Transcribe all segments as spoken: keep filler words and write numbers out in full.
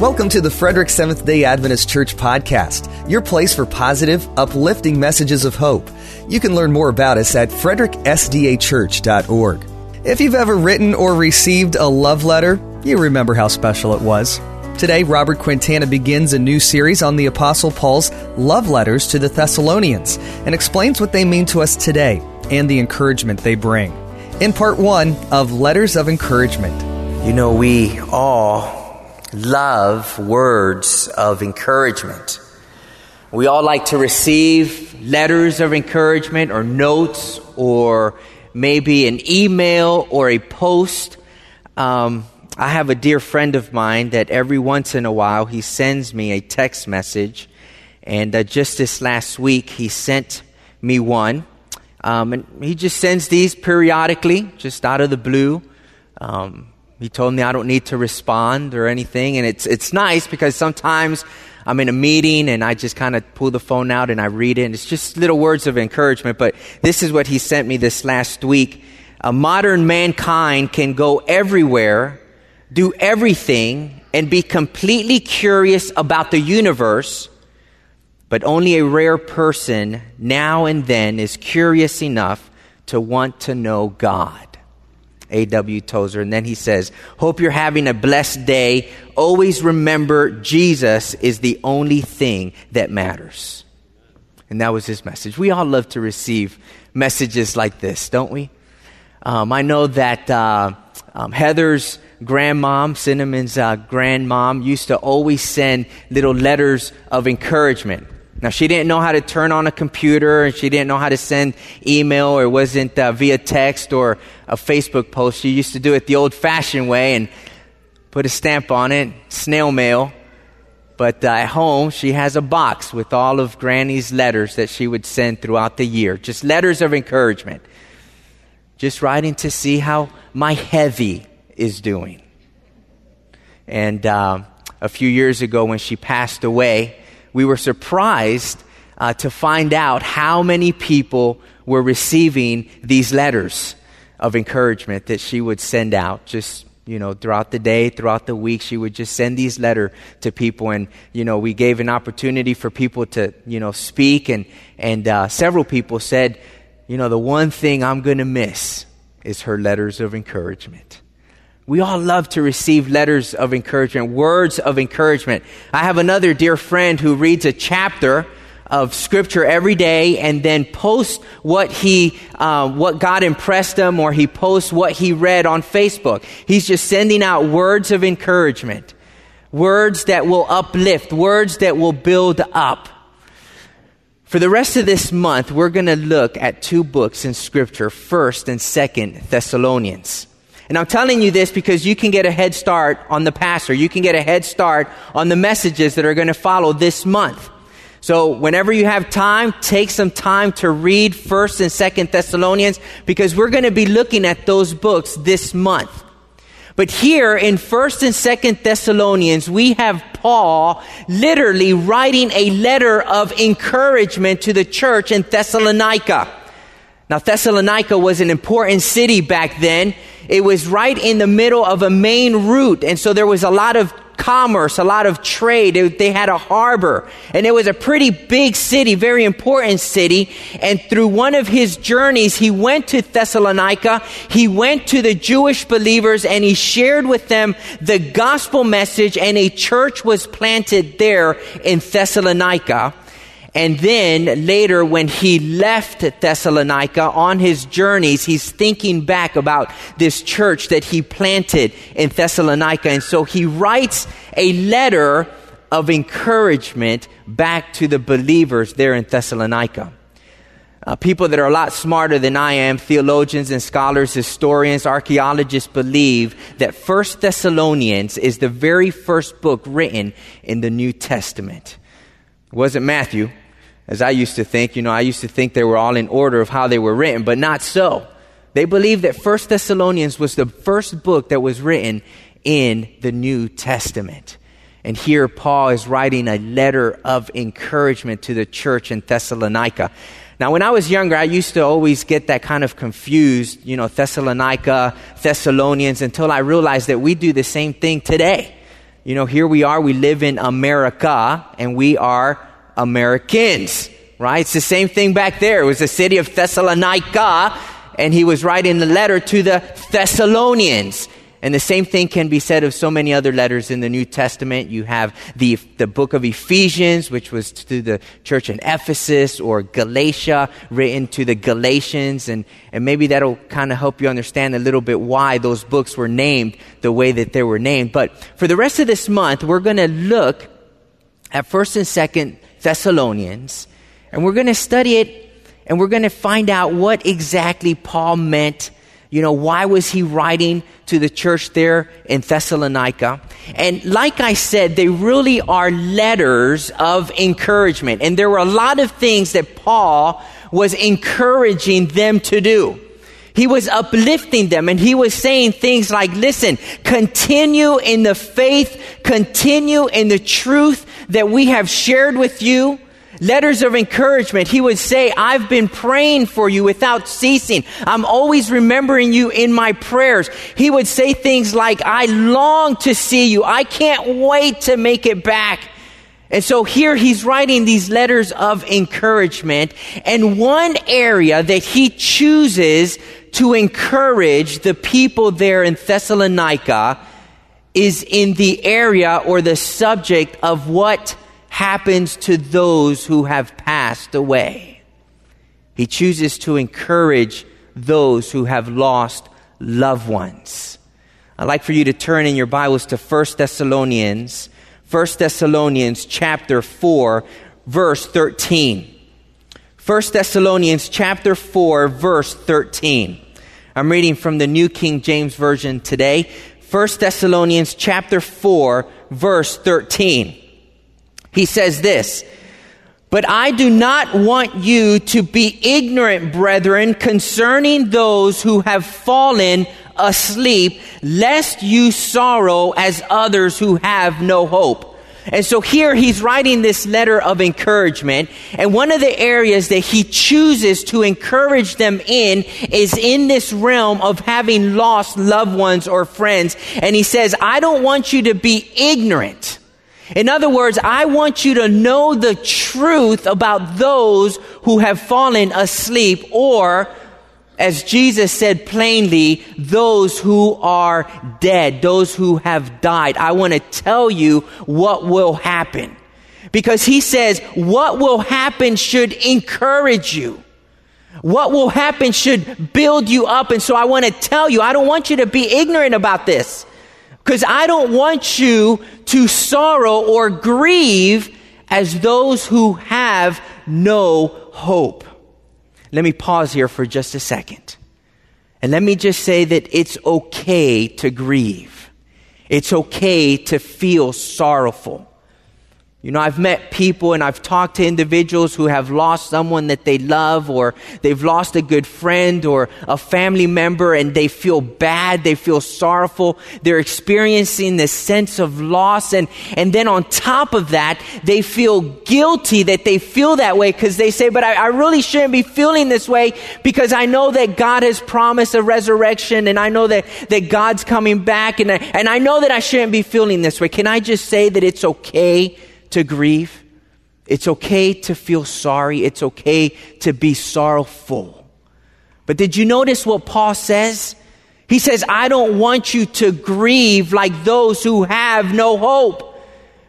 Welcome to the Frederick Seventh-day Adventist Church podcast, your place for positive, uplifting messages of hope. You can learn more about us at frederick s d a church dot org. If you've ever written or received a love letter, you remember how special it was. Today, Robert Quintana begins a new series on the Apostle Paul's love letters to the Thessalonians and explains what they mean to us today and the encouragement they bring. In part one of Letters of Encouragement. You know, we all love words of encouragement. We all like to receive letters of encouragement or notes or maybe an email or a post. Um, I have a dear friend of mine that every once in a while he sends me a text message. And uh, just this last week he sent me one. Um, and he just sends these periodically, just out of the blue. Um He told me I don't need to respond or anything. And it's it's nice because sometimes I'm in a meeting and I just kind of pull the phone out and I read it. And it's just little words of encouragement. But this is what he sent me this last week. A modern mankind can go everywhere, do everything, and be completely curious about the universe. But only a rare person now and then is curious enough to want to know God. A W Tozer. And then he says, hope you're having a blessed day. Always remember Jesus is the only thing that matters. And that was his message. We all love to receive messages like this, don't we? Um, I know that uh, um, Heather's grandmom, Cinnamon's uh, grandmom, used to always send little letters of encouragement. Now, she didn't know how to turn on a computer, and she didn't know how to send email, or it wasn't uh, via text or a Facebook post. She used to do it the old-fashioned way and put a stamp on it, snail mail. But uh, at home, she has a box with all of Granny's letters that she would send throughout the year, just letters of encouragement, just writing to see how my Heavy is doing. And uh, a few years ago when she passed away, we were surprised uh, to find out how many people were receiving these letters of encouragement that she would send out just, you know, throughout the day, throughout the week. She would just send these letters to people. And, you know, we gave an opportunity for people to, you know, speak. And, and uh, several people said, you know, the one thing I'm going to miss is her letters of encouragement. We all love to receive letters of encouragement, words of encouragement. I have another dear friend who reads a chapter of Scripture every day and then posts what he, uh, what God impressed him, or he posts what he read on Facebook. He's just sending out words of encouragement, words that will uplift, words that will build up. For the rest of this month, we're going to look at two books in Scripture, First and Second Thessalonians. And I'm telling you this because you can get a head start on the pastor. You can get a head start on the messages that are going to follow this month. So whenever you have time, take some time to read First and Second Thessalonians, because we're going to be looking at those books this month. But here in First and Second Thessalonians, we have Paul literally writing a letter of encouragement to the church in Thessalonica. Now, Thessalonica was an important city back then. It was right in the middle of a main route, and so there was a lot of commerce, a lot of trade. It, they had a harbor, and it was a pretty big city, very important city. And through one of his journeys, he went to Thessalonica, he went to the Jewish believers, and he shared with them the gospel message, and a church was planted there in Thessalonica. And then later when he left Thessalonica on his journeys, he's thinking back about this church that he planted in Thessalonica. And so he writes a letter of encouragement back to the believers there in Thessalonica. Uh, people that are a lot smarter than I am, theologians and scholars, historians, archaeologists, believe that First Thessalonians is the very first book written in the New Testament. It wasn't Matthew, as I used to think. You know, I used to think they were all in order of how they were written, but not so. They believe that First Thessalonians was the first book that was written in the New Testament. And here Paul is writing a letter of encouragement to the church in Thessalonica. Now, when I was younger, I used to always get that kind of confused, you know, Thessalonica, Thessalonians, until I realized that we do the same thing today. You know, here we are, we live in America, and we are Americans, right? It's the same thing back there. It was the city of Thessalonica, and he was writing the letter to the Thessalonians. And the same thing can be said of so many other letters in the New Testament. You have the, the book of Ephesians, which was to the church in Ephesus, or Galatia, written to the Galatians. And, and maybe that'll kind of help you understand a little bit why those books were named the way that they were named. But for the rest of this month, we're going to look at first and second Thessalonians, and we're going to study it, and we're going to find out what exactly Paul meant. You know, why was he writing to the church there in Thessalonica? And like I said, they really are letters of encouragement. And there were a lot of things that Paul was encouraging them to do. He was uplifting them, and he was saying things like, listen, continue in the faith, continue in the truth that we have shared with you. Letters of encouragement. He would say, I've been praying for you without ceasing. I'm always remembering you in my prayers. He would say things like, I long to see you. I can't wait to make it back. And so here he's writing these letters of encouragement. And one area that he chooses to encourage the people there in Thessalonica is in the area or the subject of what happens to those who have passed away. He chooses to encourage those who have lost loved ones. I'd like for you to turn in your Bibles to First Thessalonians, First Thessalonians chapter four, verse thirteen. First Thessalonians chapter four, verse thirteen. I'm reading from the New King James Version today. First Thessalonians chapter four, verse thirteen. He says this, but I do not want you to be ignorant, brethren, concerning those who have fallen asleep, lest you sorrow as others who have no hope. And so here he's writing this letter of encouragement. And one of the areas that he chooses to encourage them in is in this realm of having lost loved ones or friends. And he says, I don't want you to be ignorant. In other words, I want you to know the truth about those who have fallen asleep, or, as Jesus said plainly, those who are dead, those who have died. I want to tell you what will happen. Because he says, what will happen should encourage you. What will happen should build you up. And so I want to tell you, I don't want you to be ignorant about this. Because I don't want you to sorrow or grieve as those who have no hope. Let me pause here for just a second. And let me just say that it's okay to grieve. It's okay to feel sorrowful. You know, I've met people and I've talked to individuals who have lost someone that they love, or they've lost a good friend or a family member, and they feel bad, they feel sorrowful. They're experiencing this sense of loss, and, and then on top of that, they feel guilty that they feel that way, because they say, but I, I really shouldn't be feeling this way, because I know that God has promised a resurrection, and I know that, that God's coming back, and I, and I know that I shouldn't be feeling this way. Can I just say that it's okay to grieve? It's okay to feel sorry. It's okay to be sorrowful. But did you notice what Paul says? He says, I don't want you to grieve like those who have no hope.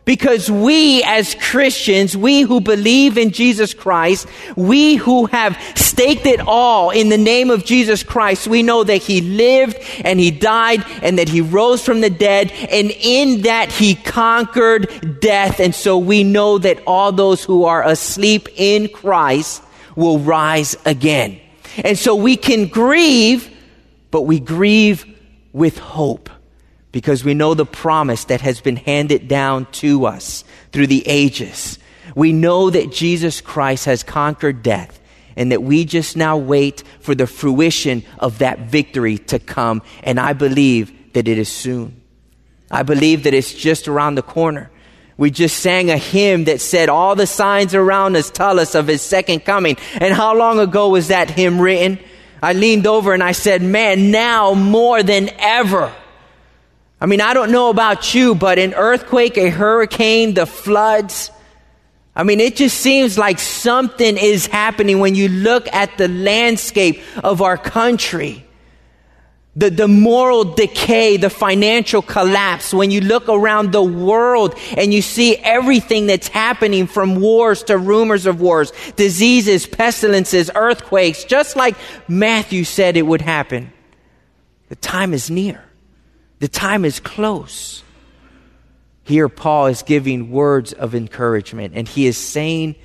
Because we as Christians, we who believe in Jesus Christ, we who have staked it all in the name of Jesus Christ, we know that he lived and he died and that he rose from the dead, and in that he conquered death. And so we know that all those who are asleep in Christ will rise again. And so we can grieve, but we grieve with hope. Because we know the promise that has been handed down to us through the ages. We know that Jesus Christ has conquered death, and that we just now wait for the fruition of that victory to come. And I believe that it is soon. I believe that it's just around the corner. We just sang a hymn that said, all the signs around us tell us of his second coming. And how long ago was that hymn written? I leaned over and I said, man, now more than ever. I mean, I don't know about you, but an earthquake, a hurricane, the floods. I mean, it just seems like something is happening when you look at the landscape of our country. The, the moral decay, the financial collapse. When you look around the world and you see everything that's happening, from wars to rumors of wars, diseases, pestilences, earthquakes, just like Matthew said it would happen. The time is near. The time is close. Here Paul is giving words of encouragement, and he is saying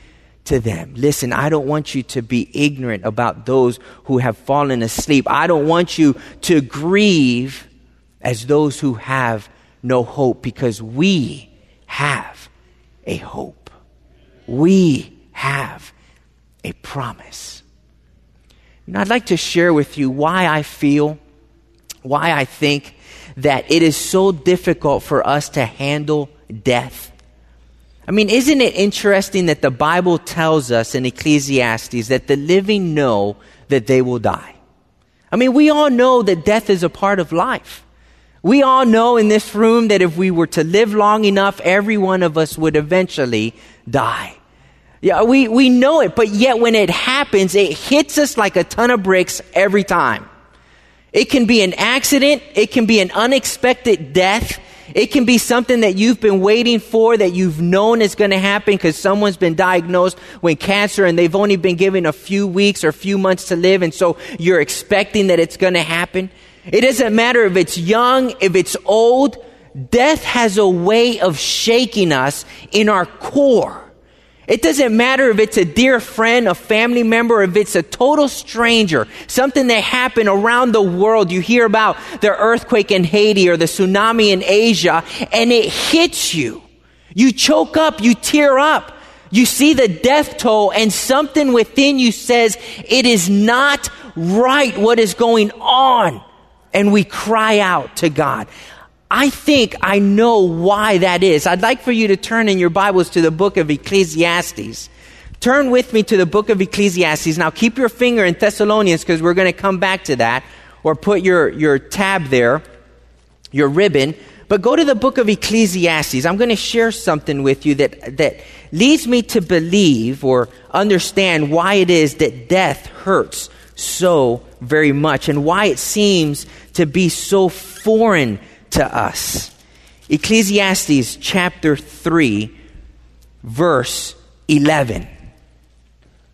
to them, listen, I don't want you to be ignorant about those who have fallen asleep. I don't want you to grieve as those who have no hope, because we have a hope. We have a promise. And I'd like to share with you why I feel, why I think that it is so difficult for us to handle death. I mean, isn't it interesting that the Bible tells us in Ecclesiastes that the living know that they will die? I mean, we all know that death is a part of life. We all know in this room that if we were to live long enough, every one of us would eventually die. Yeah, we, we know it, but yet when it happens, it hits us like a ton of bricks every time. It can be an accident. It can be an unexpected death. It can be something that you've been waiting for, that you've known is going to happen because someone's been diagnosed with cancer and they've only been given a few weeks or a few months to live, and so you're expecting that it's going to happen. It doesn't matter if it's young, if it's old. Death has a way of shaking us in our core. It doesn't matter if it's a dear friend, a family member, if it's a total stranger, something that happened around the world. You hear about the earthquake in Haiti or the tsunami in Asia, and it hits you. You choke up, you tear up, you see the death toll, and something within you says, it is not right what is going on, and we cry out to God. I think I know why that is. I'd like for you to turn in your Bibles to the book of Ecclesiastes. Turn with me to the book of Ecclesiastes. Now keep your finger in Thessalonians, because we're going to come back to that, or put your, your tab there, your ribbon. But go to the book of Ecclesiastes. I'm going to share something with you that, that leads me to believe or understand why it is that death hurts so very much, and why it seems to be so foreign to us. Ecclesiastes chapter three, verse eleven.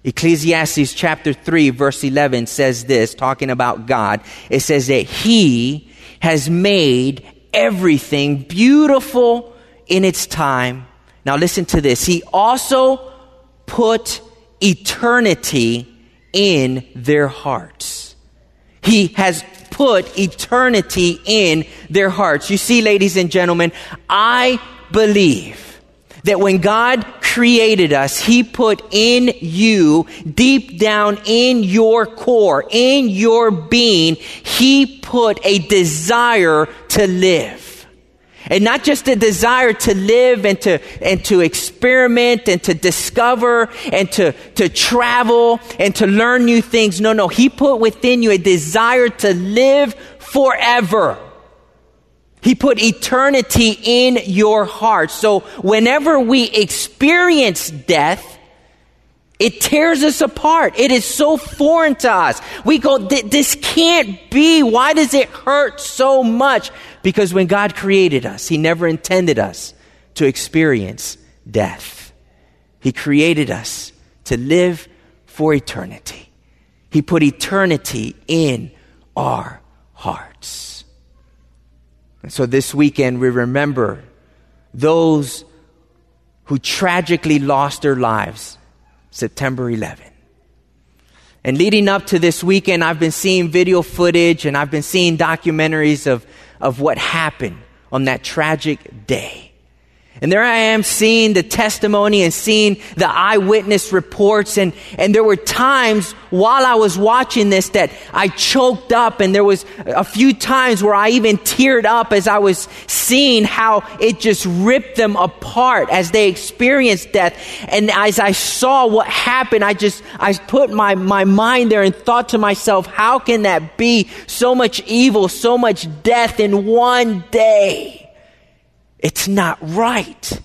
Ecclesiastes chapter three, verse eleven says this, talking about God. It says that He has made everything beautiful in its time. Now listen to this. He also put eternity in their hearts. He has put eternity in their hearts. You see, ladies and gentlemen, I believe that when God created us, He put in you, deep down in your core, in your being, He put a desire to live. And not just a desire to live and to, and to experiment and to discover and to, to travel and to learn new things. No, no. He put within you a desire to live forever. He put eternity in your heart. So whenever we experience death, it tears us apart. It is so foreign to us. We go, this can't be. Why does it hurt so much? Because when God created us, He never intended us to experience death. He created us to live for eternity. He put eternity in our hearts. And so this weekend, we remember those who tragically lost their lives September eleventh. And leading up to this weekend, I've been seeing video footage, and I've been seeing documentaries of, of what happened on that tragic day. And there I am seeing the testimony and seeing the eyewitness reports. And, and there were times while I was watching this that I choked up. And there was a few times where I even teared up as I was seeing how it just ripped them apart as they experienced death. And as I saw what happened, I just, I put my, my mind there and thought to myself, how can that be? So much evil, so much death in one day. It's not right.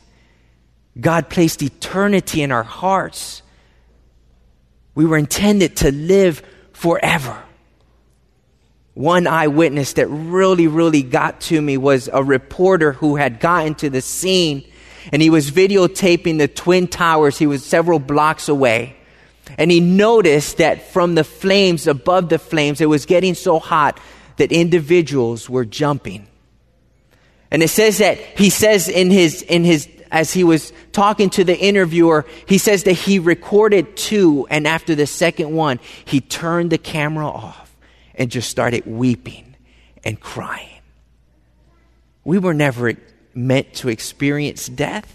God placed eternity in our hearts. We were intended to live forever. One eyewitness that really, really got to me was a reporter who had gotten to the scene, and he was videotaping the Twin Towers. He was several blocks away. And he noticed that from the flames, above the flames, it was getting so hot that individuals were jumping. And it says that he says in his, in his, as he was talking to the interviewer, he says that he recorded two, and after the second one, he turned the camera off and just started weeping and crying. We were never meant to experience death.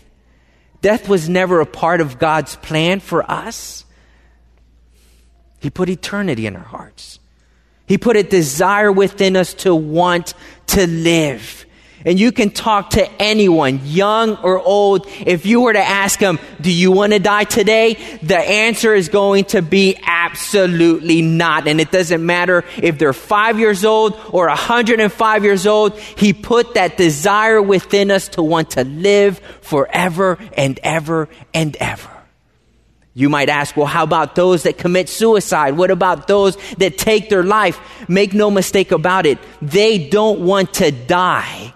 Death was never a part of God's plan for us. He put eternity in our hearts. He put a desire within us to want to live. And you can talk to anyone, young or old. If you were to ask them, do you want to die today? The answer is going to be absolutely not. And it doesn't matter if they're five years old or one hundred five years old. He put that desire within us to want to live forever and ever and ever. You might ask, well, how about those that commit suicide? What about those that take their life? Make no mistake about it. They don't want to die.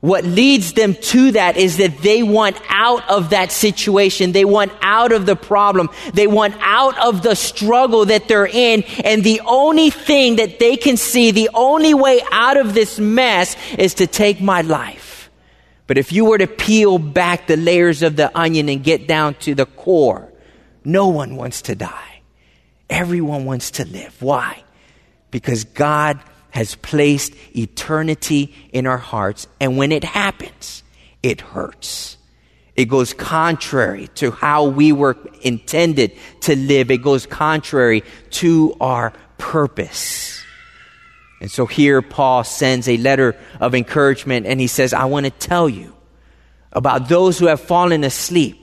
What leads them to that is that they want out of that situation. They want out of the problem. They want out of the struggle that they're in. And the only thing that they can see, the only way out of this mess is to take my life. But if you were to peel back the layers of the onion and get down to the core, no one wants to die. Everyone wants to live. Why? Because God has placed eternity in our hearts. And when it happens, it hurts. It goes contrary to how we were intended to live. It goes contrary to our purpose. And so here Paul sends a letter of encouragement, and he says, I want to tell you about those who have fallen asleep.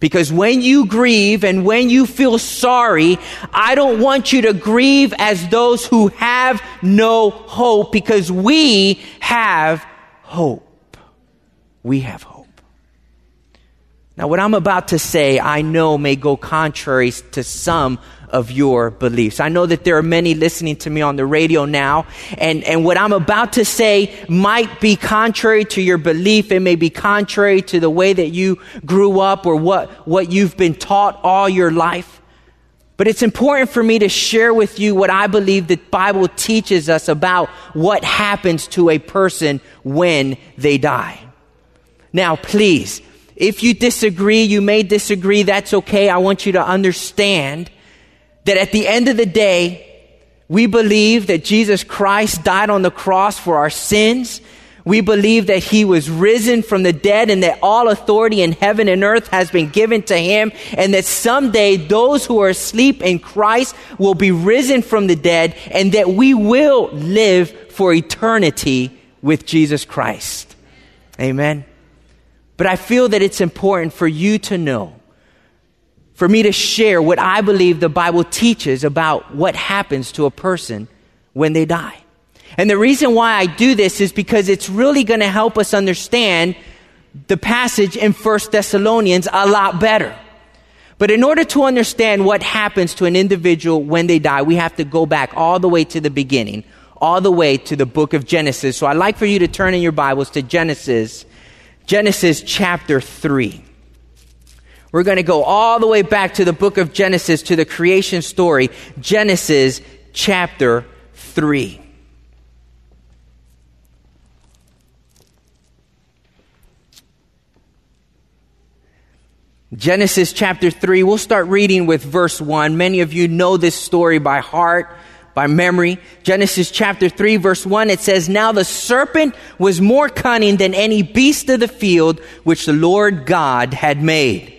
Because when you grieve and when you feel sorry, I don't want you to grieve as those who have no hope, because we have hope. We have hope. Now, what I'm about to say, I know may go contrary to some of your beliefs. I know that there are many listening to me on the radio now, and, and what I'm about to say might be contrary to your belief. It may be contrary to the way that you grew up or what, what you've been taught all your life. But it's important for me to share with you what I believe the Bible teaches us about what happens to a person when they die. Now, please, if you disagree, you may disagree. That's okay. I want you to understand that at the end of the day, we believe that Jesus Christ died on the cross for our sins. We believe that he was risen from the dead and that all authority in heaven and earth has been given to him, and that someday those who are asleep in Christ will be risen from the dead, and that we will live for eternity with Jesus Christ. Amen. But I feel that it's important for you to know, for me to share what I believe the Bible teaches about what happens to a person when they die. And the reason why I do this is because it's really going to help us understand the passage in First Thessalonians a lot better. But in order to understand what happens to an individual when they die, we have to go back all the way to the beginning, all the way to the book of Genesis. So I'd like for you to turn in your Bibles to Genesis, Genesis chapter three. We're going to go all the way back to the book of Genesis, to the creation story, Genesis chapter three. Genesis chapter three, we'll start reading with verse one. Many of you know this story by heart, by memory. Genesis chapter three, verse one, it says, "Now the serpent was more cunning than any beast of the field which the Lord God had made.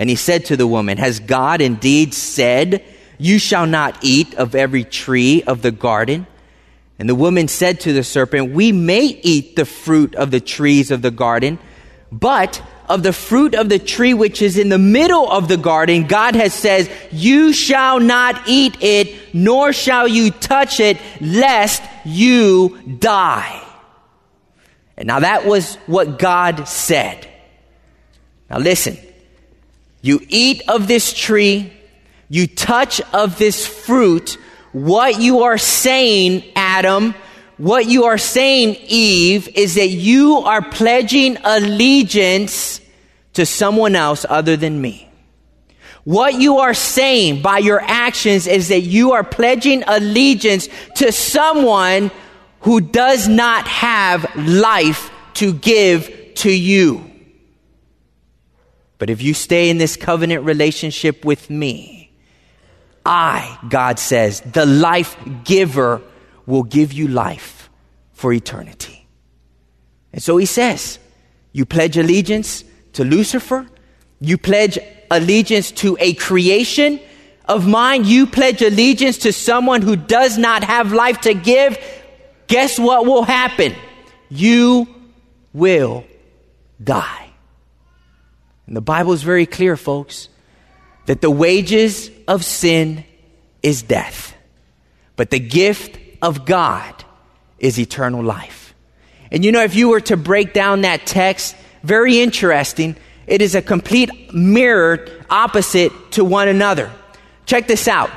And he said to the woman, Has God indeed said, You shall not eat of every tree of the garden? And the woman said to the serpent, We may eat the fruit of the trees of the garden, but of the fruit of the tree which is in the middle of the garden, God has said, You shall not eat it, nor shall you touch it, lest you die." And now that was what God said. Now listen, you eat of this tree, you touch of this fruit, what you are saying, Adam, what you are saying, Eve, is that you are pledging allegiance to someone else other than me. What you are saying by your actions is that you are pledging allegiance to someone who does not have life to give to you. But if you stay in this covenant relationship with me, I, God says, the life giver, will give you life for eternity. And so he says, you pledge allegiance to Lucifer, you pledge allegiance to a creation of mine, you pledge allegiance to someone who does not have life to give. Guess what will happen? You will die. And the Bible is very clear, folks, that the wages of sin is death, but the gift of God is eternal life. And you know, if you were to break down that text, very interesting. It is a complete mirror opposite to one another. Check this out.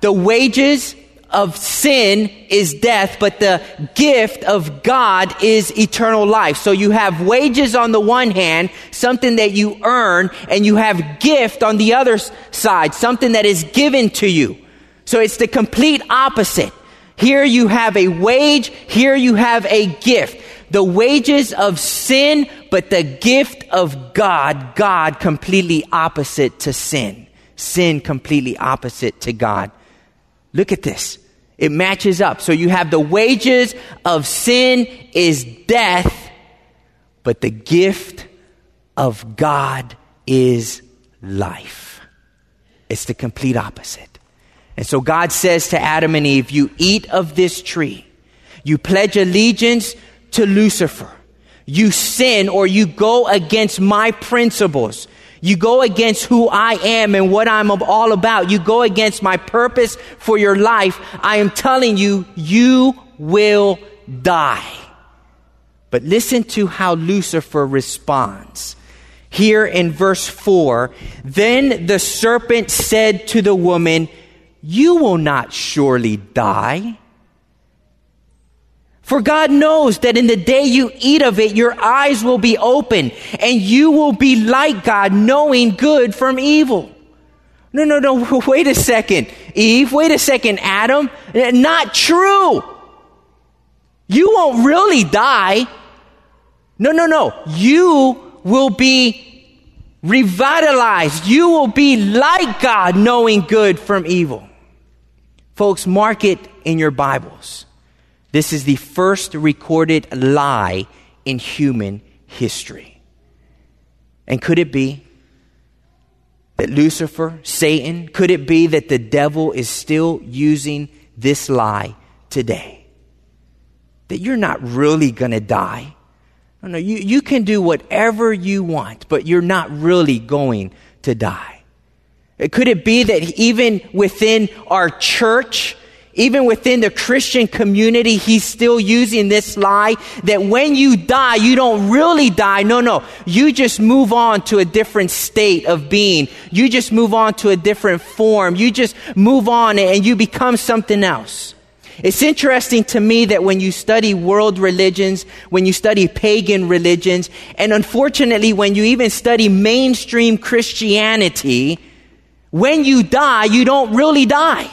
The wages of sin is death, but the gift of God is eternal life. So you have wages on the one hand, something that you earn, and you have gift on the other side, something that is given to you. So it's the complete opposite. Here you have a wage, here you have a gift. The wages of sin, but the gift of God, God completely opposite to sin. Sin completely opposite to God. Look at this. It matches up. So you have the wages of sin is death, but the gift of God is life. It's the complete opposite. And so God says to Adam and Eve, you eat of this tree. You pledge allegiance to Lucifer. You sin, or you go against my principles. You go against who I am and what I'm all about. You go against my purpose for your life. I am telling you, you will die. But listen to how Lucifer responds. Here in verse four, then the serpent said to the woman, You will not surely die. For God knows that in the day you eat of it, your eyes will be open, and you will be like God, knowing good from evil. No, no, no, wait a second, Eve. Wait a second, Adam. Not true. You won't really die. No, no, no. You will be revitalized. You will be like God, knowing good from evil. Folks, mark it in your Bibles. This is the first recorded lie in human history. And could it be that Lucifer, Satan, could it be that the devil is still using this lie today? That you're not really going to die. No, no, you, you can do whatever you want, but you're not really going to die. Could it be that even within our church, even within the Christian community, he's still using this lie that when you die, you don't really die. No, no, you just move on to a different state of being. You just move on to a different form. You just move on and you become something else. It's interesting to me that when you study world religions, when you study pagan religions, and unfortunately when you even study mainstream Christianity, when you die, you don't really die.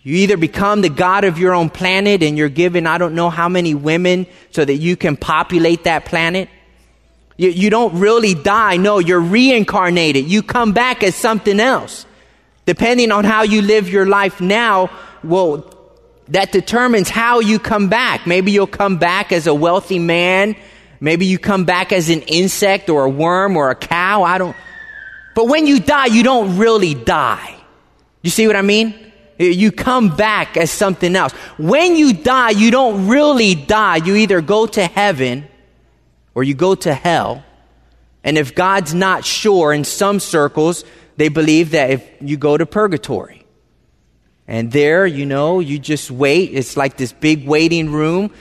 You either become the god of your own planet and you're given I don't know how many women so that you can populate that planet. You, you don't really die. No, you're reincarnated. You come back as something else. Depending on how you live your life now, well, that determines how you come back. Maybe you'll come back as a wealthy man. Maybe you come back as an insect or a worm or a cow. I don't. But when you die, you don't really die. You see what I mean? You come back as something else. When you die, you don't really die. You either go to heaven or you go to hell. And if God's not sure, in some circles, they believe that if you go to purgatory. And there, you know, you just wait. It's like this big waiting room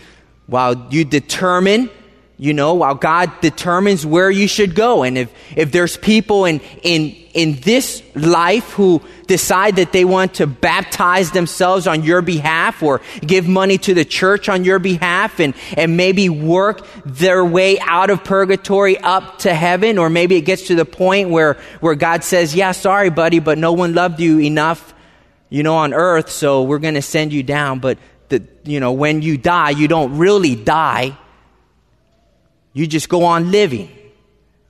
while you determine, you know, while God determines where you should go. And if, if there's people in, in, in this life who decide that they want to baptize themselves on your behalf or give money to the church on your behalf and, and maybe work their way out of purgatory up to heaven, or maybe it gets to the point where, where God says, yeah, sorry, buddy, but no one loved you enough, you know, on earth, so we're going to send you down. But, the, you know, when you die, you don't really die. You just go on living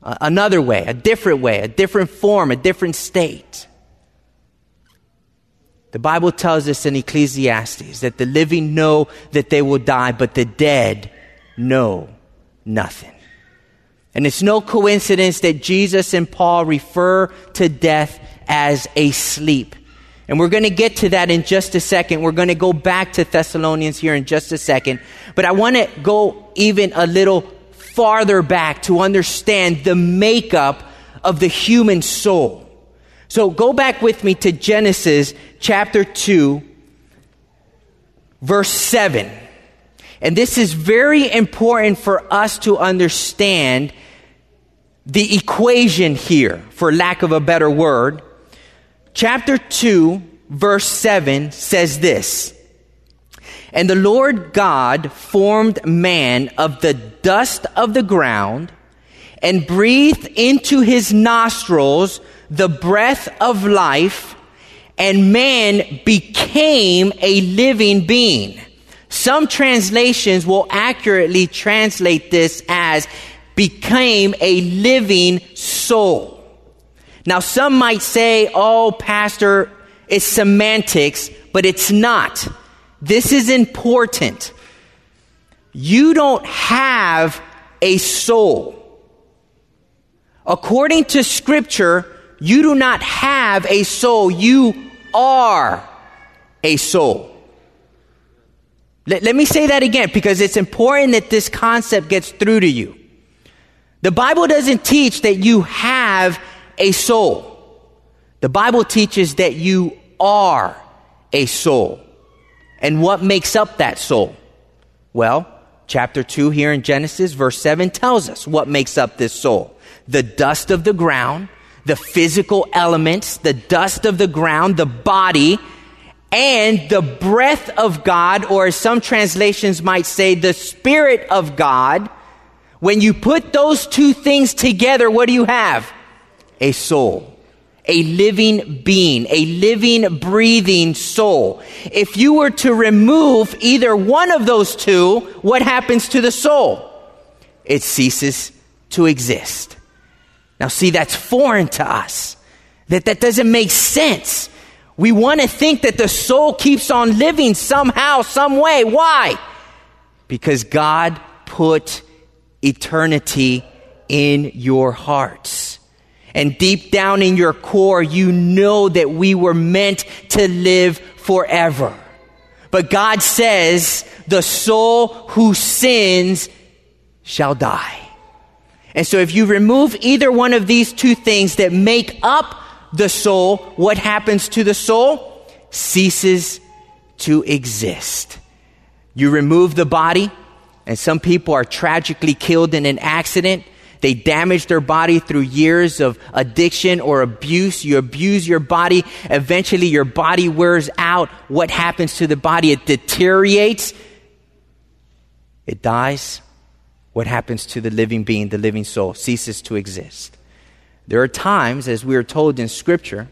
uh, another way, a different way, a different form, a different state. The Bible tells us in Ecclesiastes that the living know that they will die, but the dead know nothing. And it's no coincidence that Jesus and Paul refer to death as a sleep. And we're going to get to that in just a second. We're going to go back to Thessalonians here in just a second. But I want to go even a little farther back to understand the makeup of the human soul. So go back with me to Genesis chapter two, verse seven. And this is very important for us to understand the equation here, for lack of a better word. Chapter two, verse seven says this: And the Lord God formed man of the dust of the ground and breathed into his nostrils the breath of life, and man became a living being. Some translations will accurately translate this as became a living soul. Now, some might say, oh, pastor, it's semantics, but it's not. This is important. You don't have a soul. According to Scripture, you do not have a soul. You are a soul. Let, let me say that again, because it's important that this concept gets through to you. The Bible doesn't teach that you have a soul. The Bible teaches that you are a soul. And what makes up that soul? Well, chapter two here in Genesis, verse seven tells us what makes up this soul. The dust of the ground, the physical elements, the dust of the ground, the body, and the breath of God, or as some translations might say, the Spirit of God. When you put those two things together, what do you have? A soul, a living being, a living, breathing soul. If you were to remove either one of those two, what happens to the soul? It ceases to exist. Now, see, that's foreign to us. That that doesn't make sense. We want to think that the soul keeps on living somehow, some way. Why? Because God put eternity in your hearts. And deep down in your core, you know that we were meant to live forever. But God says, the soul who sins shall die. And so if you remove either one of these two things that make up the soul, what happens to the soul? Ceases to exist. You remove the body, and some people are tragically killed in an accident. They damage their body through years of addiction or abuse. You abuse your body. Eventually, your body wears out. What happens to the body? It deteriorates. It dies. What happens to the living being, the living soul? Ceases to exist. There are times, as we are told in Scripture,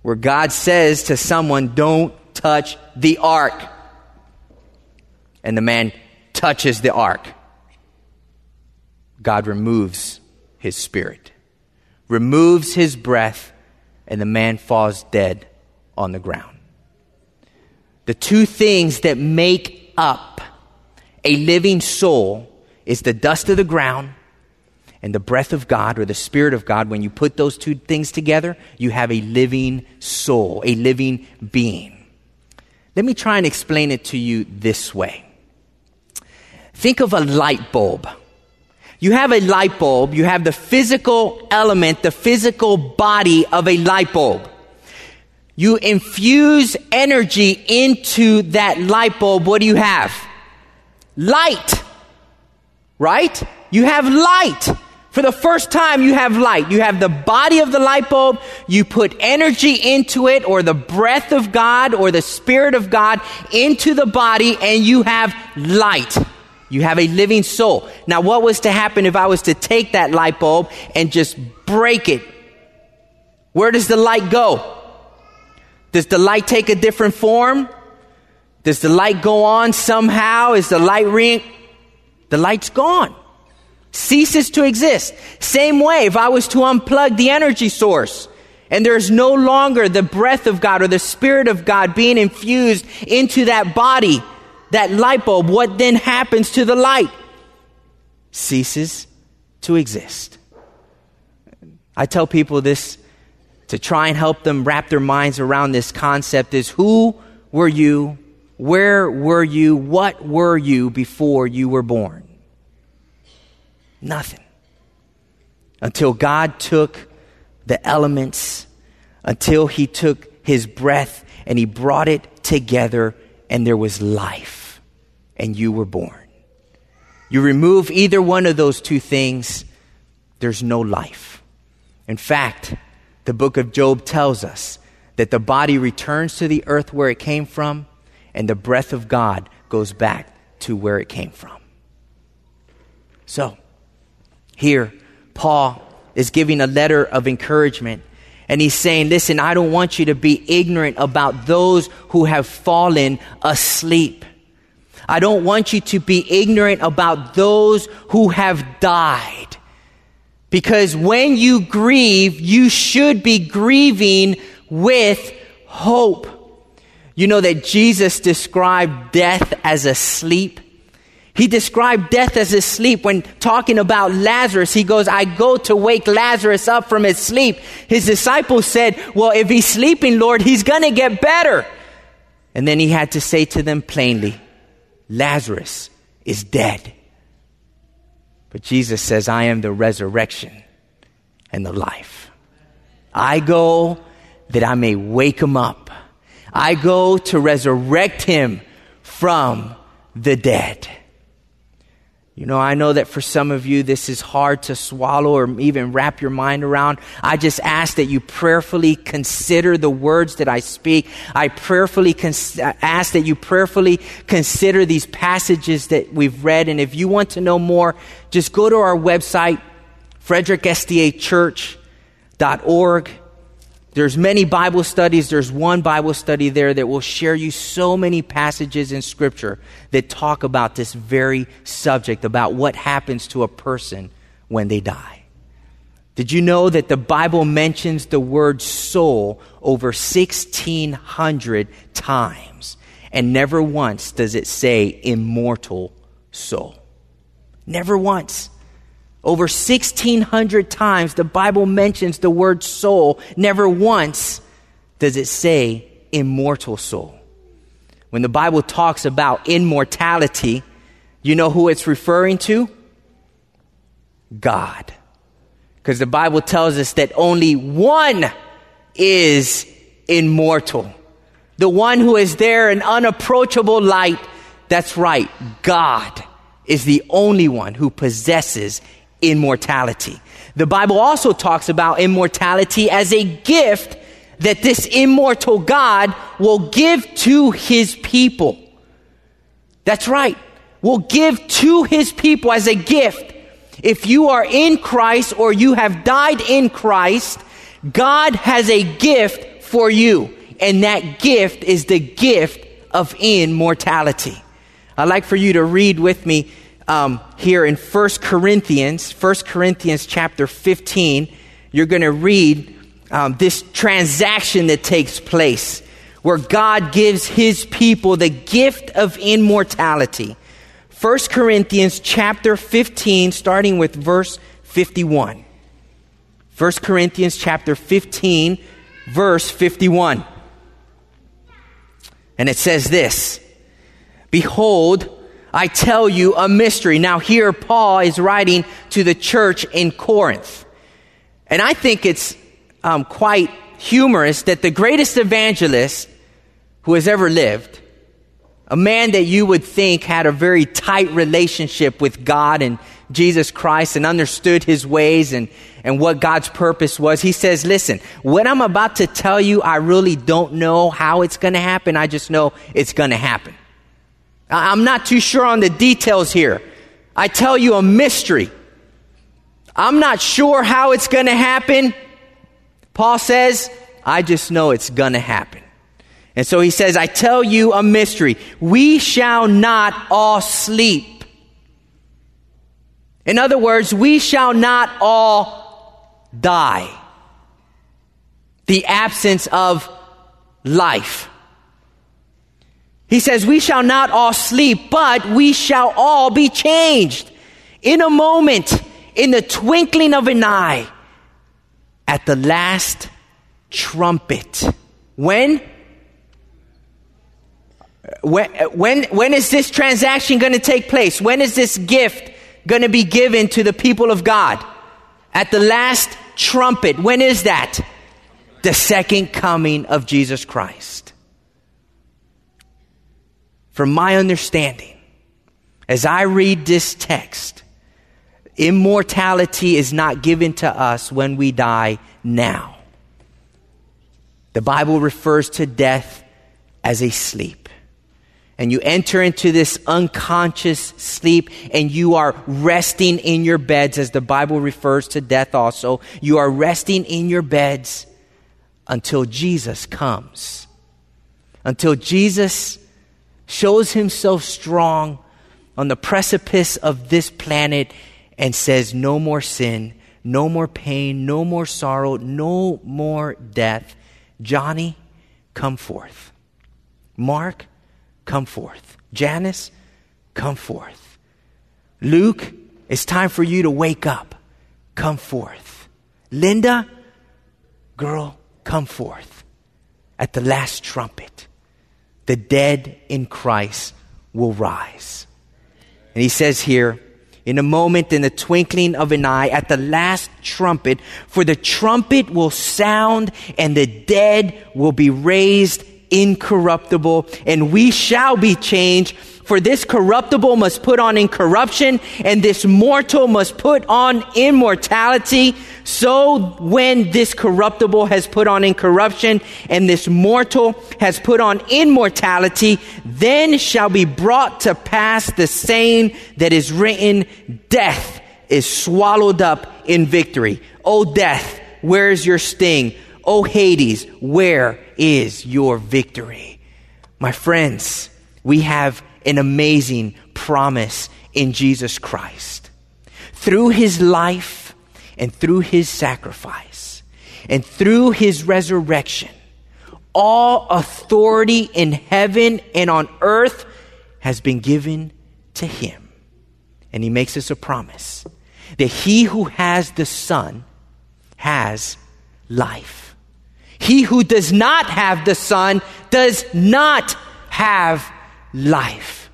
where God says to someone, don't touch the ark. And the man touches the ark. God removes his spirit, removes his breath, and the man falls dead on the ground. The two things that make up a living soul is the dust of the ground and the breath of God, or the Spirit of God. When you put those two things together, you have a living soul, a living being. Let me try and explain it to you this way. Think of a light bulb. You have a light bulb. You have the physical element, the physical body of a light bulb. You infuse energy into that light bulb. What do you have? Light, right? You have light. For the first time, you have light. You have the body of the light bulb. You put energy into it, or the breath of God, or the Spirit of God into the body, and you have light. You have a living soul. Now, what was to happen if I was to take that light bulb and just break it? Where does the light go? Does the light take a different form? Does the light go on somehow? Is the light ring? The light's gone. Ceases to exist. Same way, if I was to unplug the energy source and there's no longer the breath of God or the Spirit of God being infused into that body, that light bulb, what then happens to the light? Ceases to exist. I tell people this to try and help them wrap their minds around this concept is, who were you? Where were you? What were you before you were born? Nothing. Until God took the elements, until he took his breath and he brought it together, and there was life, and you were born. You remove either one of those two things, there's no life. In fact, the book of Job tells us that the body returns to the earth where it came from, and the breath of God goes back to where it came from. So, here, Paul is giving a letter of encouragement, and he's saying, listen, I don't want you to be ignorant about those who have fallen asleep. I don't want you to be ignorant about those who have died. Because when you grieve, you should be grieving with hope. You know that Jesus described death as a sleep. He described death as his sleep. When talking about Lazarus, he goes, I go to wake Lazarus up from his sleep. His disciples said, well, if he's sleeping, Lord, he's going to get better. And then he had to say to them plainly, Lazarus is dead. But Jesus says, I am the resurrection and the life. I go that I may wake him up. I go to resurrect him from the dead. You know, I know that for some of you, this is hard to swallow or even wrap your mind around. I just ask that you prayerfully consider the words that I speak. I prayerfully cons- ask that you prayerfully consider these passages that we've read. And if you want to know more, just go to our website, frederick s d a church dot org. There's many Bible studies. There's one Bible study there that will share you so many passages in Scripture that talk about this very subject, about what happens to a person when they die. Did you know that the Bible mentions the word soul over sixteen hundred times, and never once does it say immortal soul? Never once. Over sixteen hundred times the Bible mentions the word soul. Never once does it say immortal soul. When the Bible talks about immortality, you know who it's referring to? God. Because the Bible tells us that only one is immortal. The one who is there in unapproachable light. That's right. God is the only one who possesses immortality. The Bible also talks about immortality as a gift that this immortal God will give to his people. That's right. Will give to his people as a gift. If you are in Christ or you have died in Christ, God has a gift for you. And that gift is the gift of immortality. I'd like for you to read with me Um, here in First Corinthians, First Corinthians chapter fifteen, you're going to read um, this transaction that takes place. where God gives his people the gift of immortality. First Corinthians chapter fifteen, starting with verse fifty-one. First Corinthians chapter fifteen, verse fifty-one. And it says this, "Behold, I tell you a mystery." Now here Paul is writing to the church in Corinth. And I think it's um, quite humorous that the greatest evangelist who has ever lived, a man that you would think had a very tight relationship with God and Jesus Christ and understood his ways and, and what God's purpose was, he says, listen, what I'm about to tell you, I really don't know how it's going to happen. I just know it's going to happen. I'm not too sure on the details here. I tell you a mystery. I'm not sure how it's going to happen. Paul says, I just know it's going to happen. And so he says, I tell you a mystery. We shall not all sleep. In other words, we shall not all die. The absence of life. He says, we shall not all sleep, but we shall all be changed in a moment, in the twinkling of an eye, at the last trumpet. When? When, when, when is this transaction going to take place? When is this gift going to be given to the people of God? At the last trumpet. When is that? The second coming of Jesus Christ. From my understanding, as I read this text, immortality is not given to us when we die now. The Bible refers to death as a sleep. And you enter into this unconscious sleep and you are resting in your beds, as the Bible refers to death also. You are resting in your beds until Jesus comes. Until Jesus shows himself strong on the precipice of this planet and says, no more sin, no more pain, no more sorrow, no more death. Johnny, come forth. Mark, come forth. Janice, come forth. Luke, it's time for you to wake up. Come forth. Linda, girl, come forth. At the last trumpet, the dead in Christ will rise. And he says here, in a moment, in the twinkling of an eye, at the last trumpet, for the trumpet will sound and the dead will be raised incorruptible, and we shall be changed. For this corruptible must put on incorruption, and this mortal must put on immortality. So when this corruptible has put on incorruption, and this mortal has put on immortality, then shall be brought to pass the saying that is written, death is swallowed up in victory. O death, where is your sting? O Hades, where is your victory? My friends, we have an amazing promise in Jesus Christ. Through his life and through his sacrifice and through his resurrection, all authority in heaven and on earth has been given to him. And he makes us a promise that he who has the Son has life. He who does not have the Son does not have life. Life.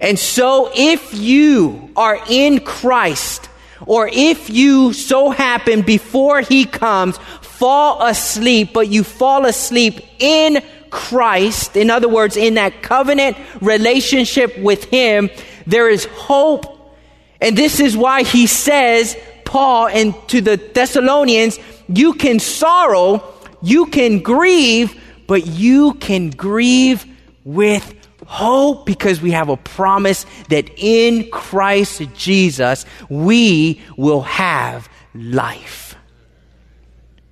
And so if you are in Christ, or if you so happen before he comes, fall asleep, but you fall asleep in Christ, in other words, in that covenant relationship with him, there is hope. And this is why he says, Paul and to the Thessalonians, you can sorrow, you can grieve, but you can grieve with hope, because we have a promise that in Christ Jesus, we will have life.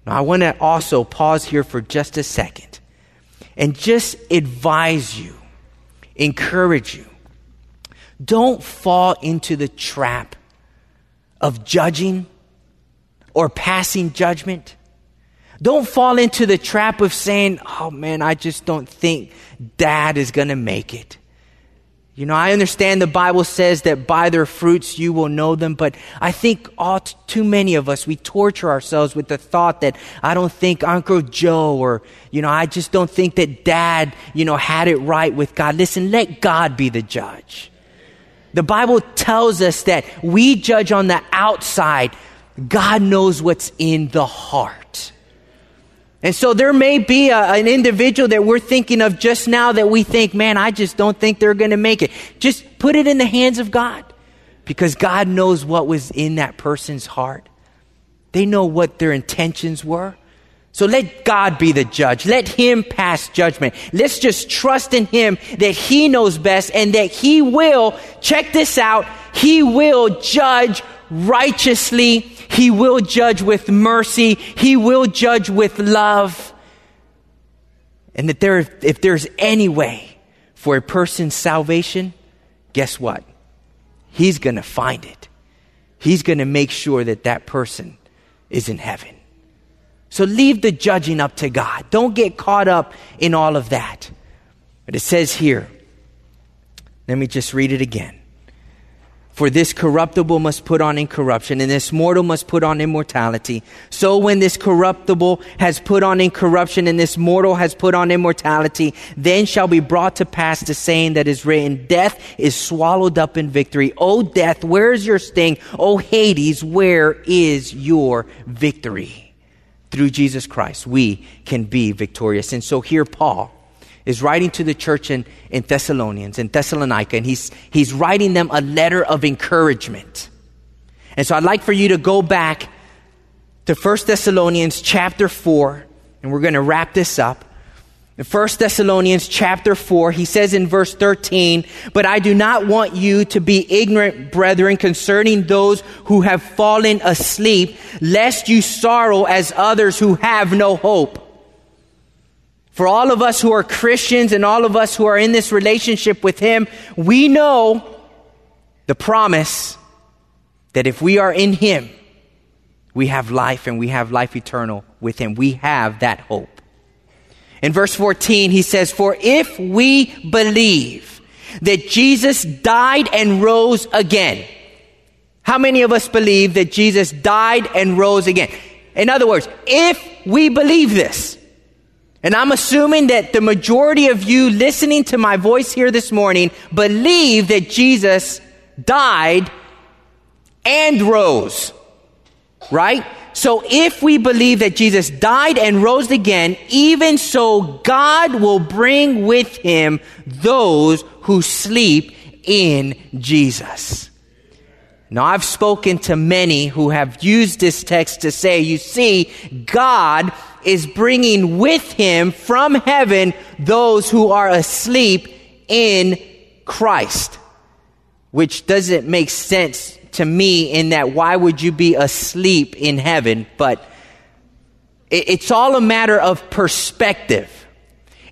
Now, I want to also pause here for just a second and just advise you, encourage you. Don't fall into the trap of judging or passing judgment, Don't fall into the trap of saying, oh man, I just don't think dad is going to make it. You know, I understand the Bible says that by their fruits you will know them, but I think all t- too many of us, we torture ourselves with the thought that I don't think Uncle Joe or, you know, I just don't think that dad, you know, had it right with God. Listen, let God be the judge. The Bible tells us that we judge on the outside. God knows what's in the heart. And so there may be a, an individual that we're thinking of just now that we think, man, I just don't think they're going to make it. Just put it in the hands of God, because God knows what was in that person's heart. They know what their intentions were. So let God be the judge. Let him pass judgment. Let's just trust in him that he knows best and that he will, check this out, he will judge righteously. He will judge with mercy. He will judge with love. And that there, if there's any way for a person's salvation, guess what? He's going to find it. He's going to make sure that that person is in heaven. So leave the judging up to God. Don't get caught up in all of that. But it says here, let me just read it again. For this corruptible must put on incorruption, and this mortal must put on immortality. So when this corruptible has put on incorruption, and this mortal has put on immortality, then shall be brought to pass the saying that is written, death is swallowed up in victory. O death, where is your sting? O Hades, where is your victory? Through Jesus Christ, we can be victorious. And so here Paul is writing to the church in, in Thessalonians, in Thessalonica, and he's, he's writing them a letter of encouragement. And so I'd like for you to go back to First Thessalonians chapter four, and we're going to wrap this up. In First Thessalonians chapter four, he says in verse thirteen, but I do not want you to be ignorant, brethren, concerning those who have fallen asleep, lest you sorrow as others who have no hope. For all of us who are Christians and all of us who are in this relationship with him, we know the promise that if we are in him, we have life and we have life eternal with him. We have that hope. In verse fourteen, he says, for if we believe that Jesus died and rose again. How many of us believe that Jesus died and rose again? In other words, if we believe this, and I'm assuming that the majority of you listening to my voice here this morning believe that Jesus died and rose, right? So if we believe that Jesus died and rose again, even so God will bring with him those who sleep in Jesus. Now, I've spoken to many who have used this text to say, you see, God is bringing with him from heaven those who are asleep in Christ, which doesn't make sense to me in that why would you be asleep in heaven? But it's all a matter of perspective.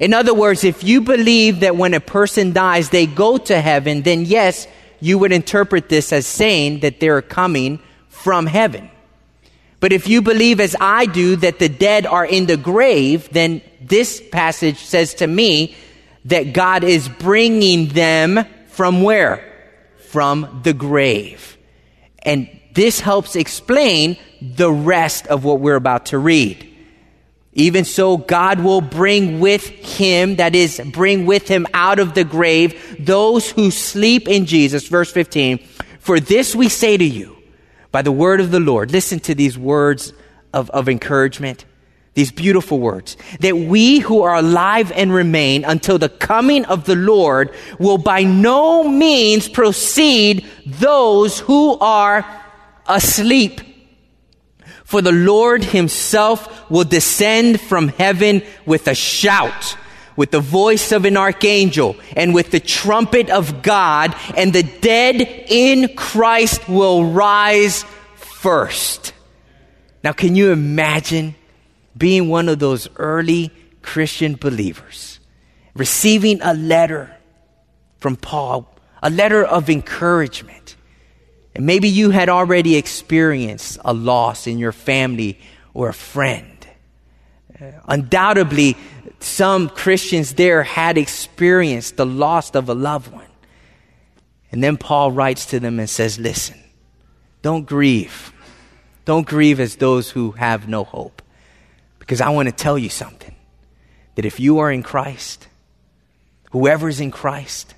In other words, if you believe that when a person dies, they go to heaven, then yes, you would interpret this as saying that they're coming from heaven. But if you believe as I do that the dead are in the grave, then this passage says to me that God is bringing them from where? From the grave. And this helps explain the rest of what we're about to read. Even so, God will bring with him, that is, bring with him out of the grave, those who sleep in Jesus. Verse fifteen, for this we say to you, by the word of the Lord. Listen to these words of, of encouragement, these beautiful words, that we who are alive and remain until the coming of the Lord will by no means precede those who are asleep. For the Lord himself will descend from heaven with a shout, with the voice of an archangel, and with the trumpet of God, and the dead in Christ will rise first. Now, can you imagine being one of those early Christian believers, receiving a letter from Paul, a letter of encouragement? And maybe you had already experienced a loss in your family or a friend. Undoubtedly, some Christians there had experienced the loss of a loved one. And then Paul writes to them and says, listen, don't grieve. Don't grieve as those who have no hope. Because I want to tell you something. That if you are in Christ, whoever's in Christ,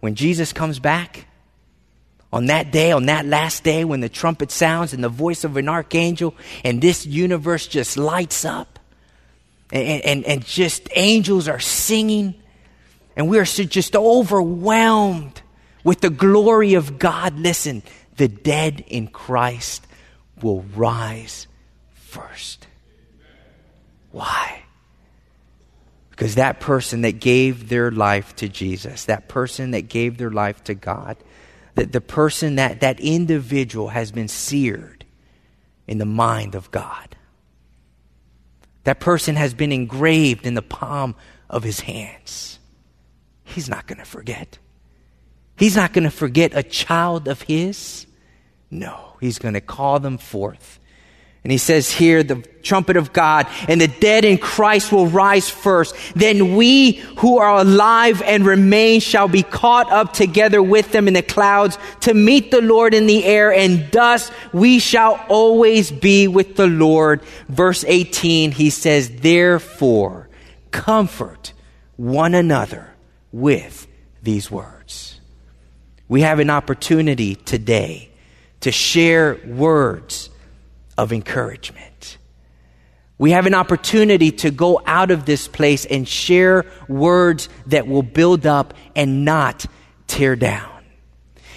when Jesus comes back, on that day, on that last day, when the trumpet sounds and the voice of an archangel and this universe just lights up and, and, and just angels are singing and we are just overwhelmed with the glory of God. Listen, the dead in Christ will rise first. Why? Because that person that gave their life to Jesus, that person that gave their life to God, that the person, that, that individual has been seared in the mind of God. That person has been engraved in the palm of his hands. He's not going to forget. He's not going to forget a child of his. No, he's going to call them forth. And he says here, the trumpet of God, and the dead in Christ will rise first. Then we who are alive and remain shall be caught up together with them in the clouds to meet the Lord in the air, and thus we shall always be with the Lord. Verse eighteen, he says, therefore, comfort one another with these words. We have an opportunity today to share words of encouragement. We have an opportunity to go out of this place and share words that will build up and not tear down.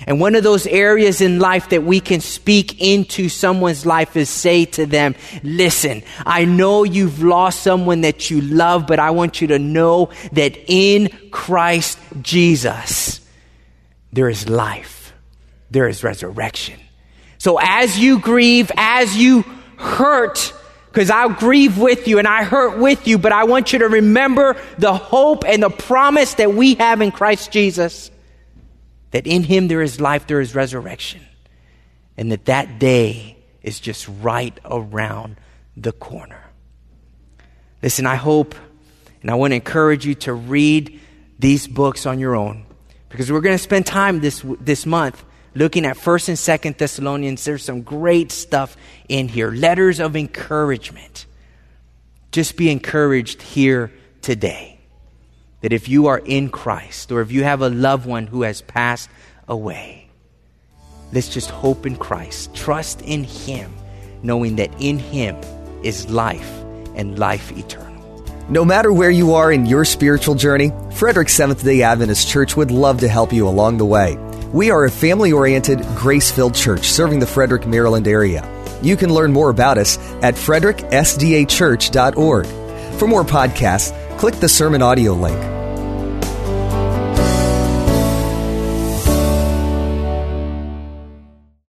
And one of those areas in life that we can speak into someone's life is say to them, listen, I know you've lost someone that you love, but I want you to know that in Christ Jesus, there is life, there is resurrection. So as you grieve, as you hurt, because I'll grieve with you and I hurt with you, but I want you to remember the hope and the promise that we have in Christ Jesus, that in him there is life, there is resurrection, and that that day is just right around the corner. Listen, I hope, and I want to encourage you to read these books on your own, because we're going to spend time this this month looking at First and Second Thessalonians. There's some great stuff in here. Letters of encouragement. Just be encouraged here today that if you are in Christ, or if you have a loved one who has passed away, let's just hope in Christ. Trust in him, knowing that in him is life and life eternal. No matter where you are in your spiritual journey, Frederick Seventh-day Adventist Church would love to help you along the way. We are a family-oriented, grace-filled church serving the Frederick, Maryland area. You can learn more about us at frederick s d a church dot org. For more podcasts, click the sermon audio link.